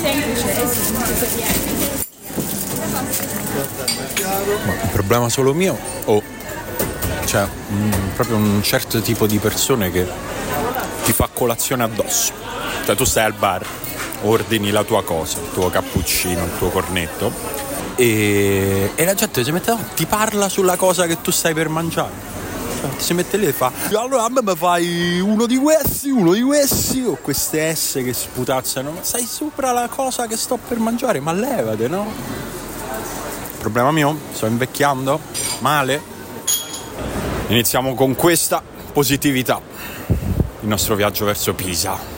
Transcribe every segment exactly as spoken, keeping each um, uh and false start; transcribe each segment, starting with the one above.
semplice, è semplice. Problema solo mio o cioè mh, proprio un certo tipo di persone che ti fa colazione addosso. Cioè tu stai al bar, ordini la tua cosa, il tuo cappuccino, il tuo cornetto e, e la gente si mette, no, ti parla sulla cosa che tu stai per mangiare. Si mette lì e fa: allora a me mi fai uno di questi, uno di questi, o queste S che sputazzano. Ma stai sopra la cosa che sto per mangiare, ma levate, no? Problema mio, sto invecchiando male. Iniziamo con questa positività il nostro viaggio verso Pisa.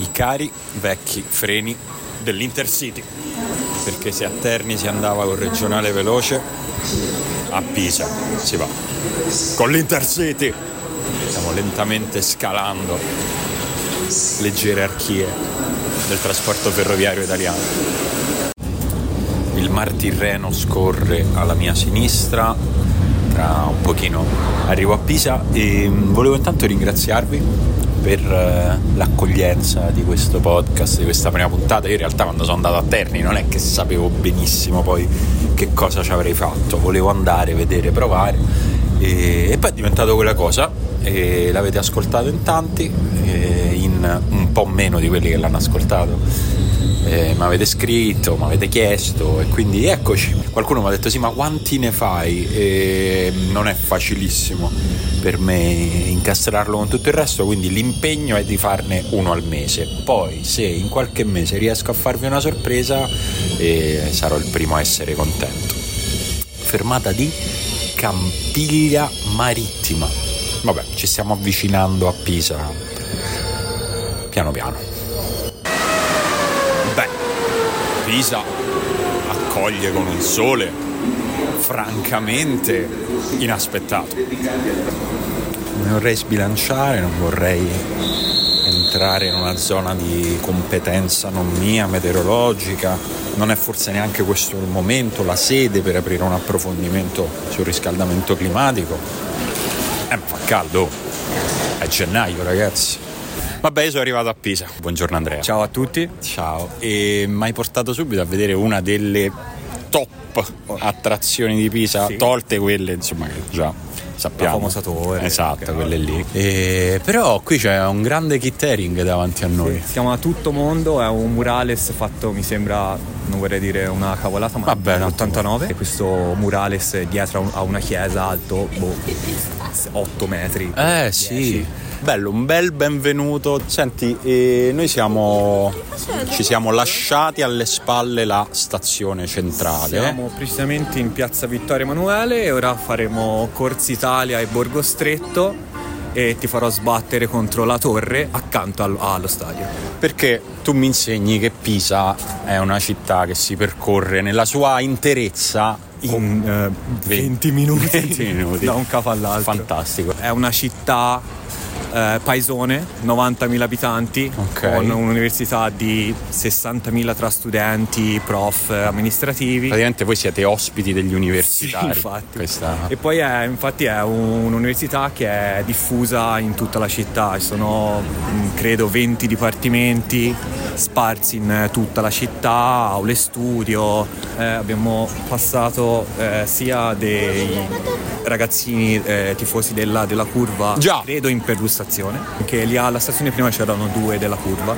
I cari vecchi freni dell'Intercity, perché se a Terni si andava con regionale veloce, a Pisa si va con l'Intercity. Stiamo lentamente scalando le gerarchie del trasporto ferroviario italiano. Il Mar Tirreno scorre alla mia sinistra, tra un pochino arrivo a Pisa e volevo intanto ringraziarvi per l'accoglienza di questo podcast, di questa prima puntata. Io in realtà quando sono andato a Terni non è che sapevo benissimo poi che cosa ci avrei fatto, volevo andare, vedere, provare e, e poi è diventato quella cosa e l'avete ascoltato in tanti, e in un po' meno di quelli che l'hanno ascoltato e mi avete scritto, mi avete chiesto e quindi eccoci. Qualcuno mi ha detto: sì, ma quanti ne fai? E non è facilissimo per me incastrarlo con tutto il resto, quindi l'impegno è di farne uno al mese. Poi se in qualche mese riesco a farvi una sorpresa, eh, sarò il primo a essere contento. Fermata di Campiglia Marittima. Vabbè, ci stiamo avvicinando a Pisa piano piano. Beh, Pisa accoglie con un sole francamente inaspettato. Non vorrei sbilanciare, non vorrei entrare in una zona di competenza non mia, meteorologica. Non è forse neanche questo il momento, la sede per aprire un approfondimento sul riscaldamento climatico. Eh, ma fa caldo, è gennaio, ragazzi. Vabbè, io sono arrivato a Pisa. Buongiorno Andrea. Ciao a tutti. Ciao. E mi hai portato subito a vedere una delle top attrazioni di Pisa, sì. Tolte quelle insomma che già sappiamo, la famosa torre, esatto, okay, quelle lì. E però qui c'è un grande catering davanti a noi, sì, siamo a tutto mondo, è un murales fatto, mi sembra, non vorrei dire una cavolata, ma vabbè, ottantanove, e questo murales dietro a una chiesa alto boh, otto metri, eh dieci. Sì, bello, un bel benvenuto. Senti, eh, noi siamo ci siamo lasciati alle spalle la stazione centrale. Siamo precisamente in Piazza Vittorio Emanuele e ora faremo Corsa Italia e Borgo Stretto e ti farò sbattere contro la torre accanto allo, allo stadio. Perché tu mi insegni che Pisa è una città che si percorre nella sua interezza in eh, venti minuti, venti minuti da un capo all'altro. Fantastico. È una città eh, paesone, novantamila abitanti, okay, con un'università di sessantamila tra studenti, prof, amministrativi. Praticamente voi siete ospiti degli universitari. Sì, infatti. Questa... E poi è, infatti è un'università che è diffusa in tutta la città, ci sono credo venti dipartimenti sparsi in tutta la città, aule studio, eh, abbiamo passato eh, sia dei ragazzini eh, tifosi della, della curva, già, credo in perlustrazione, che lì alla stazione prima c'erano due della curva,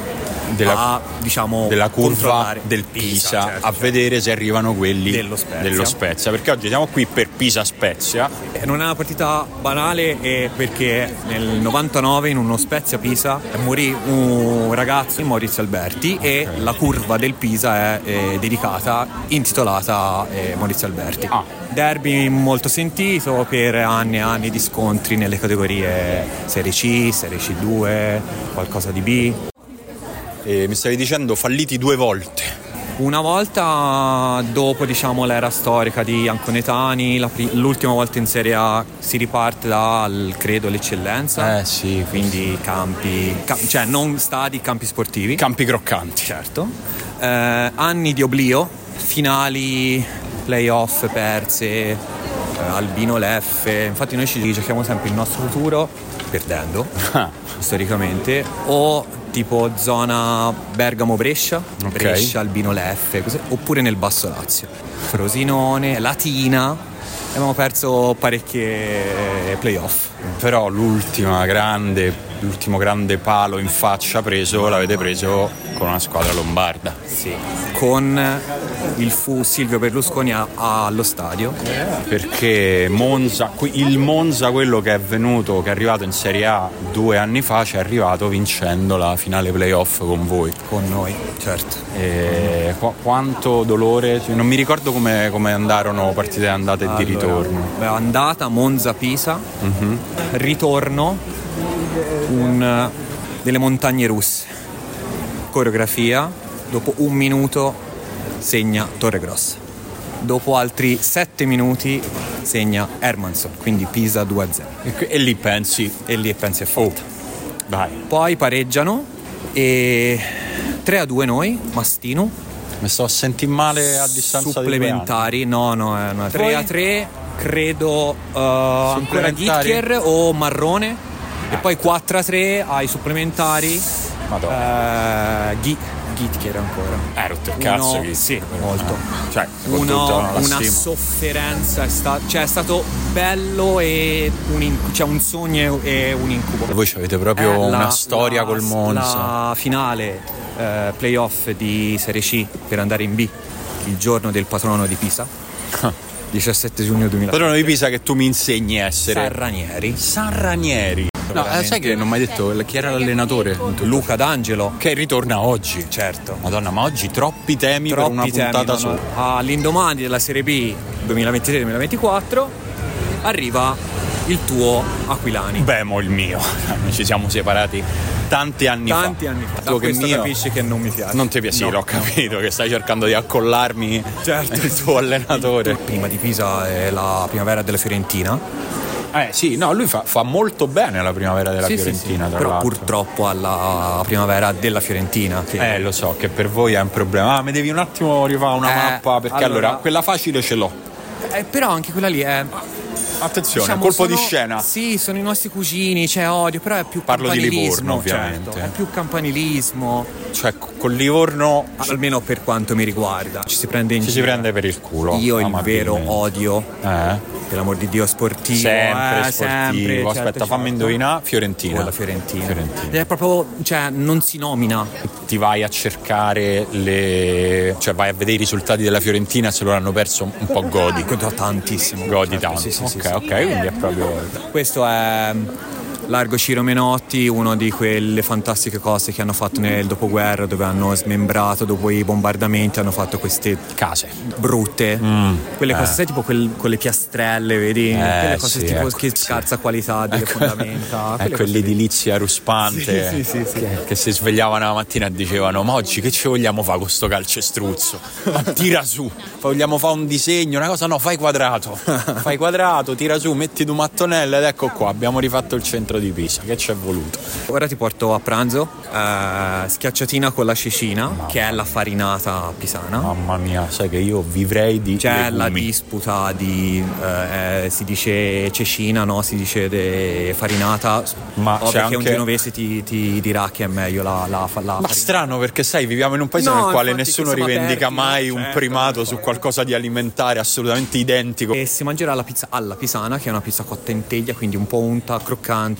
della, a, diciamo, della curva del Pisa, Pisa certo, a certo. vedere se arrivano quelli dello Spezia. dello Spezia, perché oggi siamo qui per Pisa-Spezia. Non è una partita banale, eh, perché nel novantanove in uno Spezia-Pisa morì un ragazzo, Maurizio Alberti, okay. e la curva del Pisa è eh, dedicata, intitolata eh, Maurizio Alberti. Ah. Derby molto sentito per anni e anni di scontri nelle categorie Serie C, Serie C due, qualcosa di B. E mi stavi dicendo falliti due volte. Una volta dopo, diciamo, l'era storica di Anconetani, la pri- l'ultima volta in Serie A si riparte dal, credo, l'eccellenza. Eh sì. Quindi campi, cam- cioè non stadi, campi sportivi. Campi croccanti. Certo. Eh, anni di oblio, finali, playoff perse, eh, Albino Leffe. Infatti noi ci giochiamo sempre il nostro futuro perdendo, storicamente, o tipo zona Bergamo-Brescia, okay. Brescia-Albino Leffe, oppure nel Basso Lazio, Frosinone, Latina, e abbiamo perso parecchie playoff. Però l'ultima grande, l'ultimo grande palo in faccia preso l'avete preso con una squadra lombarda. Sì, con il fu Silvio Berlusconi a, a, allo stadio. Perché Monza, il Monza, quello che è venuto, che è arrivato in Serie A due anni fa, ci è arrivato vincendo la finale playoff con voi. Con noi, certo. E qu- quanto dolore, non mi ricordo come, come andarono partite andate e allora, di ritorno. Beh, andata Monza-Pisa, uh-huh. ritorno un, delle montagne russe, coreografia, dopo un minuto segna Torregrossa, dopo altri sette minuti segna Hermanson, quindi Pisa due a zero e, e lì pensi e lì pensi è fatta. Oh, dai. Poi pareggiano e tre a due noi, Mastino, mi sto a sentire male a distanza supplementari di no no è una tre a tre credo, uh, ancora Gecher o Marrone. E poi quattro a tre ai supplementari. Madonna. Eh, Ghi, Gittier ancora. Eh, rotto il cazzo. Uno, sì, molto. Eh. Cioè, Uno, una stima. sofferenza. È sta- cioè, è stato bello e un, inc- cioè, un sogno e un incubo. Voi avete proprio eh, la, una storia la, col Monza. La finale eh, playoff di Serie C per andare in B il giorno del patrono di Pisa. diciassette giugno duemilasette Patrono di Pisa che tu mi insegni a essere. San Ranieri. San Ranieri. No, eh, sai che non mi hai detto chi era l'allenatore? Luca D'Angelo, che ritorna oggi. Certo. Madonna, ma oggi troppi temi troppi per una temi, puntata sola. All'indomani della Serie B duemilaventitré duemilaventiquattro arriva il tuo Aquilani. Beh, mo' il mio. Ci siamo separati tanti anni tanti fa. Tanti anni fa. Da questo mio... capisci che non mi piace. Non ti piace, no, sì, l'ho capito, no. Che stai cercando di accollarmi, certo, il tuo allenatore. Il prima di Pisa è la primavera della Fiorentina. Eh sì, no, lui fa, fa molto bene alla primavera della sì, Fiorentina, sì, sì. Però l'altro. Purtroppo alla primavera della Fiorentina che... Eh, lo so, che per voi è un problema. Ah, mi devi un attimo rifare una eh, mappa, perché allora... allora quella facile ce l'ho. Eh, però anche quella lì è... Attenzione, diciamo, colpo sono, di scena. Sì, sono i nostri cugini, c'è cioè, odio, però è più Parlo campanilismo. Parlo di Livorno, ovviamente. Certo, è più campanilismo. Cioè, con Livorno... Almeno per quanto mi riguarda. Ci si prende in Ci giro. Si prende per il culo. Io il vero odio, eh. per l'amor di Dio, sportivo. Sempre eh, sportivo. Sempre, aspetta, certo, certo. fammi indovinare. Fiorentina. La Fiorentina. Fiorentina. È proprio... Cioè, non si nomina. Ti vai a cercare le... Cioè, vai a vedere i risultati della Fiorentina, se loro hanno perso un po' godi. Tantissimo. Godi certo, tanto. Sì, sì, sì. Ok, ok, quindi è proprio... Questo è largo Ciro Menotti, uno di quelle fantastiche cose che hanno fatto nel dopoguerra, dove hanno smembrato, dopo i bombardamenti hanno fatto queste case brutte, mm, quelle eh. cose, sai, tipo quel, quelle piastrelle, vedi, eh, quelle cose sì, tipo ecco, che scarsa sì. qualità delle ecco. fondamenta, è quell'edilizia ruspante sì, sì, sì, sì, che, sì. che si svegliavano la mattina e dicevano: ma oggi che ci vogliamo fare con sto calcestruzzo? Ma tira su, vogliamo fare un disegno, una cosa? No, fai quadrato fai quadrato, tira su, metti due mattonelle ed ecco qua, abbiamo rifatto il centro. centro di Pisa, che ci è voluto. Ora ti porto a pranzo, eh, schiacciatina con la cecina, mamma, che è la farinata pisana. Mamma mia, sai che io vivrei di C'è legumi. La disputa di, eh, si dice cecina, no? Si dice de farinata. Ma o perché anche... un genovese ti, ti dirà che è meglio la, la, la Ma farinata. Strano, perché sai, viviamo in un paese, no, nel quale nessuno rivendica aperti, mai certo, un primato su qualcosa di alimentare assolutamente identico. E si mangerà la pizza alla pisana, che è una pizza cotta in teglia, quindi un po' unta, croccante.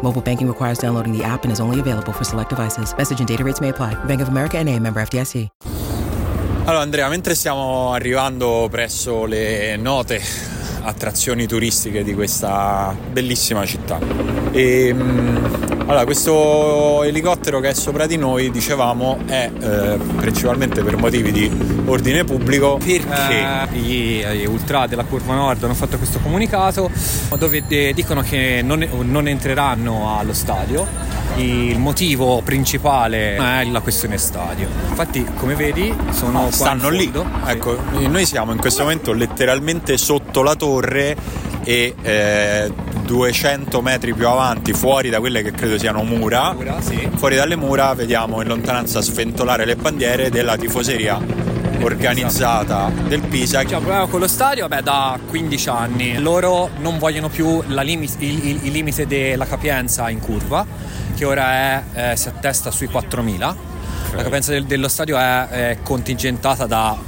Mobile banking requires downloading the app and is only available for select devices. Message and data rates may apply. Bank of America N A, member F D I C. Allora Andrea, mentre stiamo arrivando presso le note attrazioni turistiche di questa bellissima città, e, allora, questo elicottero che è sopra di noi, dicevamo, è eh, principalmente per motivi di ordine pubblico, perché eh, gli, gli ultra della Curva Nord hanno fatto questo comunicato dove eh, dicono che non, non entreranno allo stadio. Il motivo principale è la questione stadio. Infatti, come vedi, sono stanno lì. Ecco, noi siamo in questo momento letteralmente sotto la torre e eh, duecento metri più avanti, fuori da quelle che credo siano mura, mura sì. Fuori dalle mura vediamo in lontananza sventolare le bandiere della tifoseria organizzata del Pisa. C'è un problema con lo stadio, vabbè, da quindici anni loro non vogliono più la limite, il, il, il limite della capienza in curva, che ora è eh, si attesta sui quattromila. La capienza del, dello stadio è, è contingentata da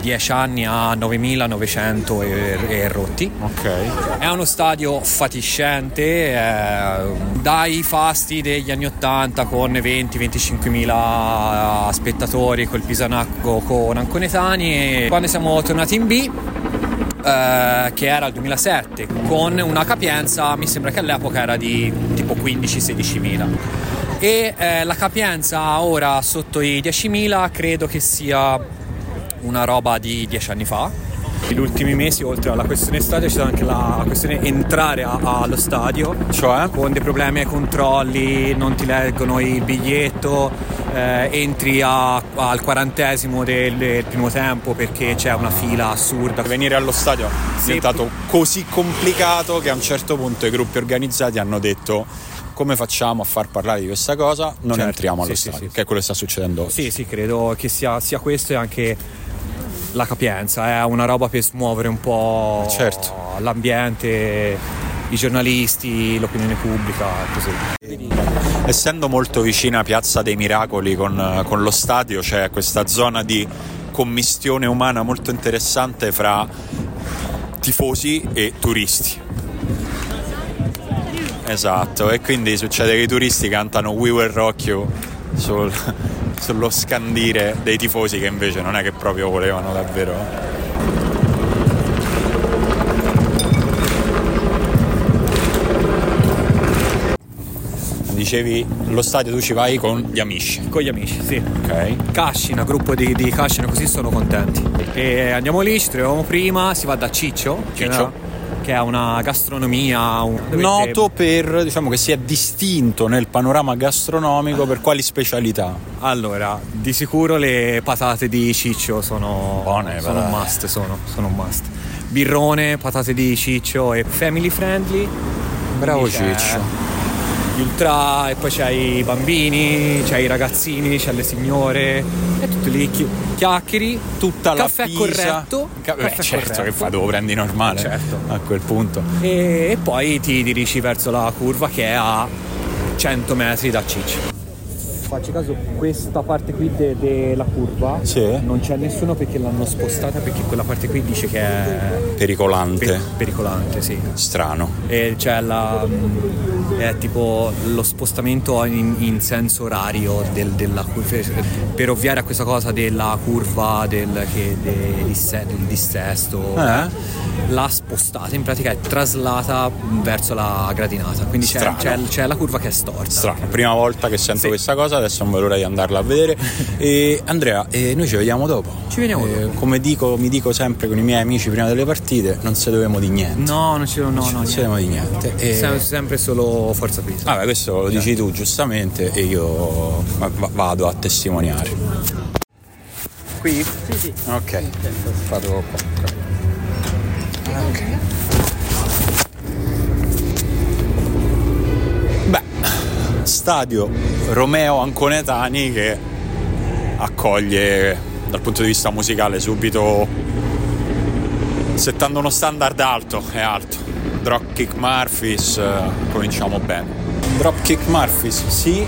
dieci anni a novemilanovecento e, e rotti. Ok. È uno stadio fatiscente, eh, dai fasti degli anni ottanta con venti venticinquemila spettatori col Pisanacco, con Anconetani. E quando siamo tornati in B, eh, che era il duemilasette, con una capienza, mi sembra che all'epoca era di tipo quindici sedicimila. E eh, la capienza ora sotto i diecimila credo che sia una roba di dieci anni fa. Negli ultimi mesi, oltre alla questione stadio, c'è stata anche la questione entrare a, a, allo stadio, cioè con dei problemi ai controlli, non ti leggono il biglietto, eh, entri a, al quarantesimo del, del primo tempo perché c'è una fila assurda. Venire allo stadio è diventato così complicato che a un certo punto i gruppi organizzati hanno detto: come facciamo a far parlare di questa cosa? Non certo, entriamo allo sì, stadio, sì, sì. Che è quello che sta succedendo oggi. Sì, sì, credo che sia, sia questo e anche la capienza. È eh? una roba per smuovere un po' certo. l'ambiente, i giornalisti, l'opinione pubblica e così. Essendo molto vicina a Piazza dei Miracoli con, con lo stadio, c'è questa zona di commistione umana molto interessante fra tifosi e turisti. Esatto, e quindi succede che i turisti cantano We Will Rock You sul, sullo scandire dei tifosi, che invece non è che proprio volevano davvero. Dicevi, lo stadio tu ci vai con gli amici? Con gli amici, sì. Ok. Cascina, gruppo di, di Cascina, così sono contenti. E andiamo lì, ci troviamo prima, si va da Ciccio. Ciccio. Che è una gastronomia un... noto per, diciamo che si è distinto nel panorama gastronomico per quali specialità? Allora, di sicuro le patate di Ciccio sono buone, sono un must, sono, sono un must. Birrone, patate di Ciccio e family friendly. Bravo Ciccio. Gli ultra, e poi c'è i bambini, c'è i ragazzini, c'è le signore, e tutti lì chi- chiacchieri, tutta la Pisa. Caffè corretto. Ca- Beh, caffè certo corretto. Che fa, devo prendi normale certo. a quel punto. E, e poi ti dirigi verso la curva che è a cento metri da Ciccio. Facci caso, questa parte qui della de curva sì. non c'è nessuno perché l'hanno spostata, perché quella parte qui dice che è pericolante. Per, pericolante, sì. Strano. E c'è la è tipo lo spostamento in, in senso orario del, della curva, per ovviare a questa cosa della curva del, che, del, del dissesto. Eh. l'ha spostata, in pratica è traslata verso la gradinata, quindi c'è, c'è, c'è la curva che è storta. Strano, prima volta che sento sì. questa cosa, adesso non vedo l'ora di andarla a vedere. E Andrea, e noi ci vediamo dopo. Ci vediamo dopo. E, come dico, mi dico sempre con i miei amici prima delle partite, non se dovemo di niente. No, non ci no, no, no, dovemo di niente. E... Sem- sempre solo Forza Pisa. Vabbè, questo lo dici tu giustamente e io vado a testimoniare. Qui? Sì, sì. Ok. Vado qua. Okay. Beh, stadio Romeo Anconetani che accoglie dal punto di vista musicale subito, settando uno standard alto, è alto. Dropkick Murphys, eh, cominciamo bene. Dropkick Murphys sì,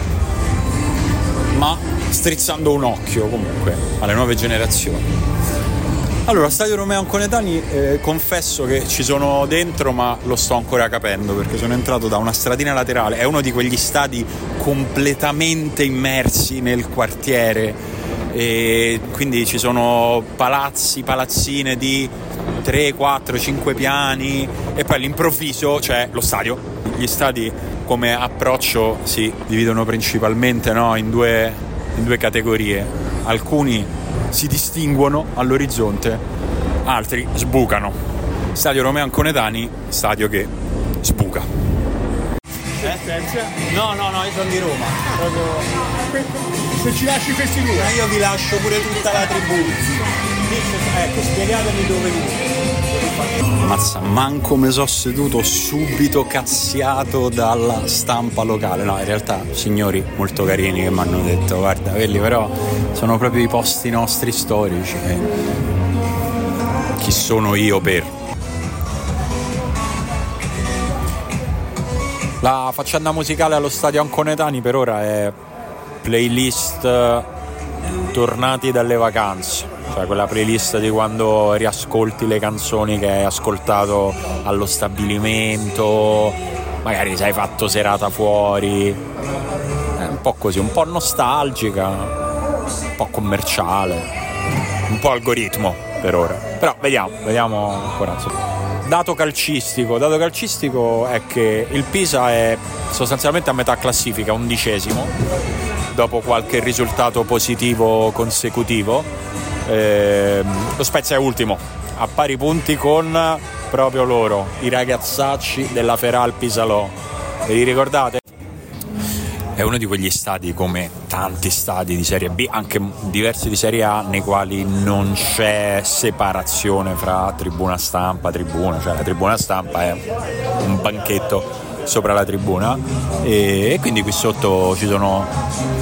ma strizzando un occhio comunque alle nuove generazioni. Allora, Stadio Romeo Anconetani, eh, confesso che ci sono dentro ma lo sto ancora capendo, perché sono entrato da una stradina laterale, è uno di quegli stadi completamente immersi nel quartiere e quindi ci sono palazzi, palazzine di tre, quattro, cinque piani e poi all'improvviso c'è lo stadio. Gli stadi come approccio si dividono principalmente, no, in due, in due categorie, alcuni si distinguono all'orizzonte, altri sbucano. Stadio Romeo Anconetani, stadio che sbuca. Eh? No, no, no, io sono di Roma. Proprio... Se ci lasci questi due, ma io vi lascio pure tutta la tribù. Ecco, spiegatemi dove vi. Mazza, manco me so seduto, subito cazziato dalla stampa locale. No, in realtà signori molto carini che mi hanno detto guarda, quelli però sono proprio i posti nostri storici. Eh. Chi sono io per? La faccenda musicale allo stadio Anconetani per ora è playlist tornati dalle vacanze, cioè quella playlist di quando riascolti le canzoni che hai ascoltato allo stabilimento, magari sei fatto serata fuori, è un po' così, un po' nostalgica, un po' commerciale, un po' algoritmo per ora, però vediamo, vediamo ancora. Dato calcistico, dato calcistico è che il Pisa è sostanzialmente a metà classifica, undicesimo, dopo qualche risultato positivo consecutivo. Eh, lo Spezia è ultimo a pari punti con proprio loro, i ragazzacci della Feral Pisalò, ve li ricordate? È uno di quegli stadi, come tanti stadi di Serie B, anche diversi di Serie A, nei quali non c'è separazione fra tribuna stampa, tribuna, cioè la tribuna stampa è un banchetto sopra la tribuna e quindi qui sotto ci sono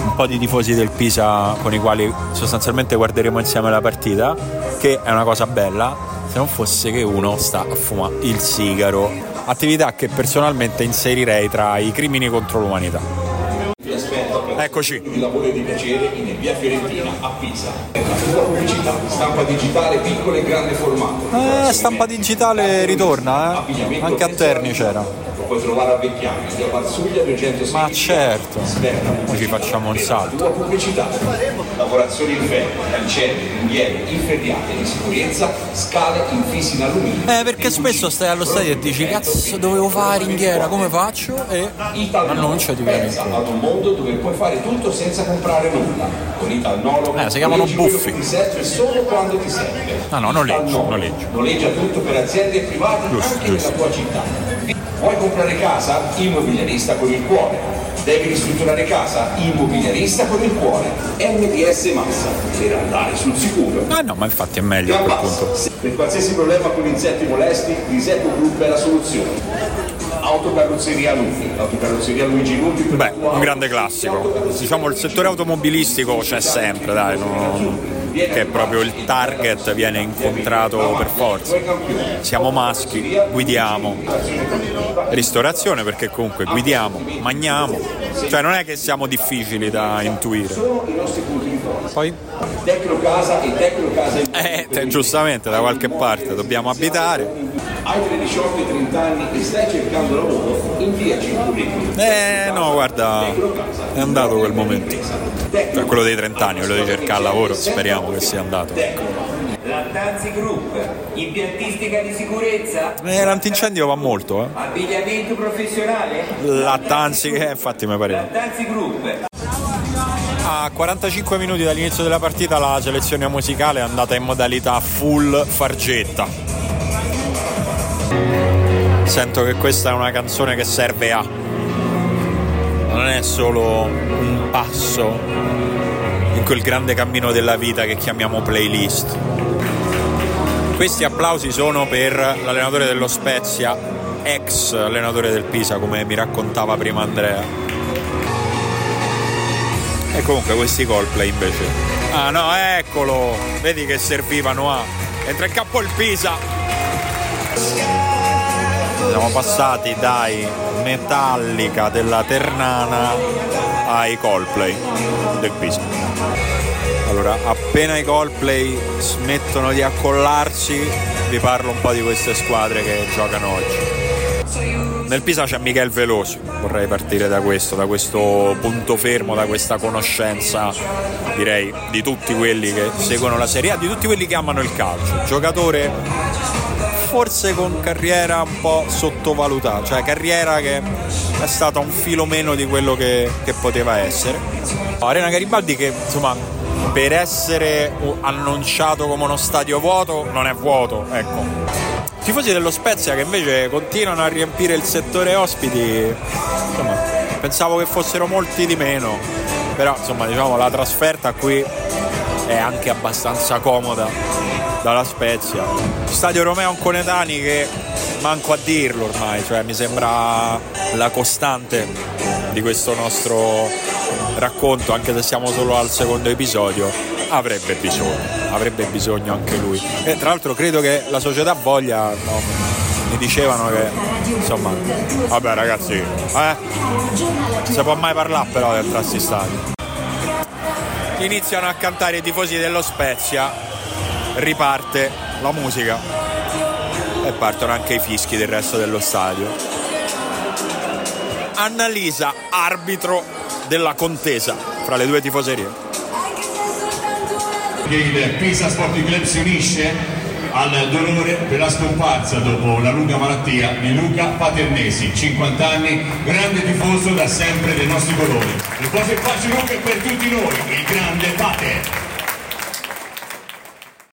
un po' di tifosi del Pisa con i quali sostanzialmente guarderemo insieme la partita, che è una cosa bella, se non fosse che uno sta a fumare il sigaro, attività che personalmente inserirei tra i crimini contro l'umanità. Eccoci. Il lavoro di piacere in via Fiorentina a Pisa. La pubblicità, stampa digitale, piccolo e grande formato. Eh, stampa digitale ritorna, eh. Anche a Terni c'era. Puoi trovare a Vecchiani, a Varsuglia duecentosei. Ma certo, noi ci facciamo un salto. Pubblicità, lavorazioni in ferro, cancelli, ringhieri, inferriate di sicurezza, scale infisi in alluminio. Eh, perché spesso stai allo stadio e dici cazzo dovevo fare ringhiera, come faccio? E annuncia di venire. Ad un mondo dove puoi fare tutto senza comprare nulla. Con i talnologi. Eh, si chiamano buffi. Ti serve solo quando ti serve. Ah no, noleggio, noleggio. Noleggia tutto per aziende private anche nella tua città. Vuoi comprare casa? Immobiliarista con il cuore. Devi ristrutturare casa? Immobiliarista con il cuore. M D S Massa, per andare sul sicuro. Ah no, ma infatti è meglio a quel punto. Per qualsiasi problema con insetti molesti, Riseto Group è la soluzione. Autocarrozzeria Luigi, autocarrozzeria Luigi Luigi. Beh, un grande classico. Diciamo il settore automobilistico c'è sempre, dai, non... che è proprio il target, viene incontrato per forza. Siamo maschi, guidiamo, ristorazione perché comunque guidiamo, mangiamo, cioè non è che siamo difficili da intuire. Poi? Tecnocasa e Tecnocasa. Eh, giustamente, da qualche parte dobbiamo abitare. Hai tra i diciotto e i trenta anni e stai cercando lavoro, inviaci il curriculum. Eh no, guarda, è andato quel momento. Quello dei trenta anni, quello di cercare lavoro, speriamo che sia andato. la Tanzi Group, impiantistica di sicurezza. Eh, l'antincendio va molto, eh. Abbigliamento professionale. La Tanzi, eh, infatti mi pareva. La Tanzi Group. A quarantacinque minuti dall'inizio della partita la selezione musicale è andata in modalità full fargetta. Sento che questa è una canzone che serve a, non è solo un passo in quel grande cammino della vita che chiamiamo playlist. Questi applausi sono per l'allenatore dello Spezia, ex allenatore del Pisa, come mi raccontava prima Andrea. E comunque questi Coldplay invece. Ah no, eccolo! Vedi che servivano a... Entra in campo il Pisa! Siamo passati dai Metallica della Ternana ai Coldplay del Pisa. Allora, appena i Coldplay smettono di accollarsi, vi parlo un po' di queste squadre che giocano oggi. Nel Pisa c'è Michel Veloso, vorrei partire da questo, da questo punto fermo, da questa conoscenza, direi, di tutti quelli che seguono la Serie A, di tutti quelli che amano il calcio. Giocatore forse con carriera un po' sottovalutata, cioè carriera che è stata un filo meno di quello che, che poteva essere. Arena Garibaldi che, insomma, per essere annunciato come uno stadio vuoto, non è vuoto, ecco. Tifosi dello Spezia che invece continuano a riempire il settore ospiti, insomma, pensavo che fossero molti di meno, però insomma, diciamo, la trasferta qui è anche abbastanza comoda dalla Spezia. Stadio Romeo Anconetani che manco a dirlo ormai, cioè mi sembra la costante di questo nostro racconto, anche se siamo solo al secondo episodio. Avrebbe bisogno, avrebbe bisogno anche lui. E tra l'altro credo che la società voglia, no? Mi dicevano che, insomma, vabbè ragazzi, eh? Non si può mai parlare però del trassi stati. Iniziano a cantare i tifosi dello Spezia, riparte la musica e partono anche i fischi del resto dello stadio. Annalisa, arbitro della contesa fra le due tifoserie. Il Pisa Sporting Club si unisce al dolore per la scomparsa dopo la lunga malattia di Luca Paternesi, cinquanta anni, grande tifoso da sempre dei nostri colori. Un quasi facile per tutti noi, il grande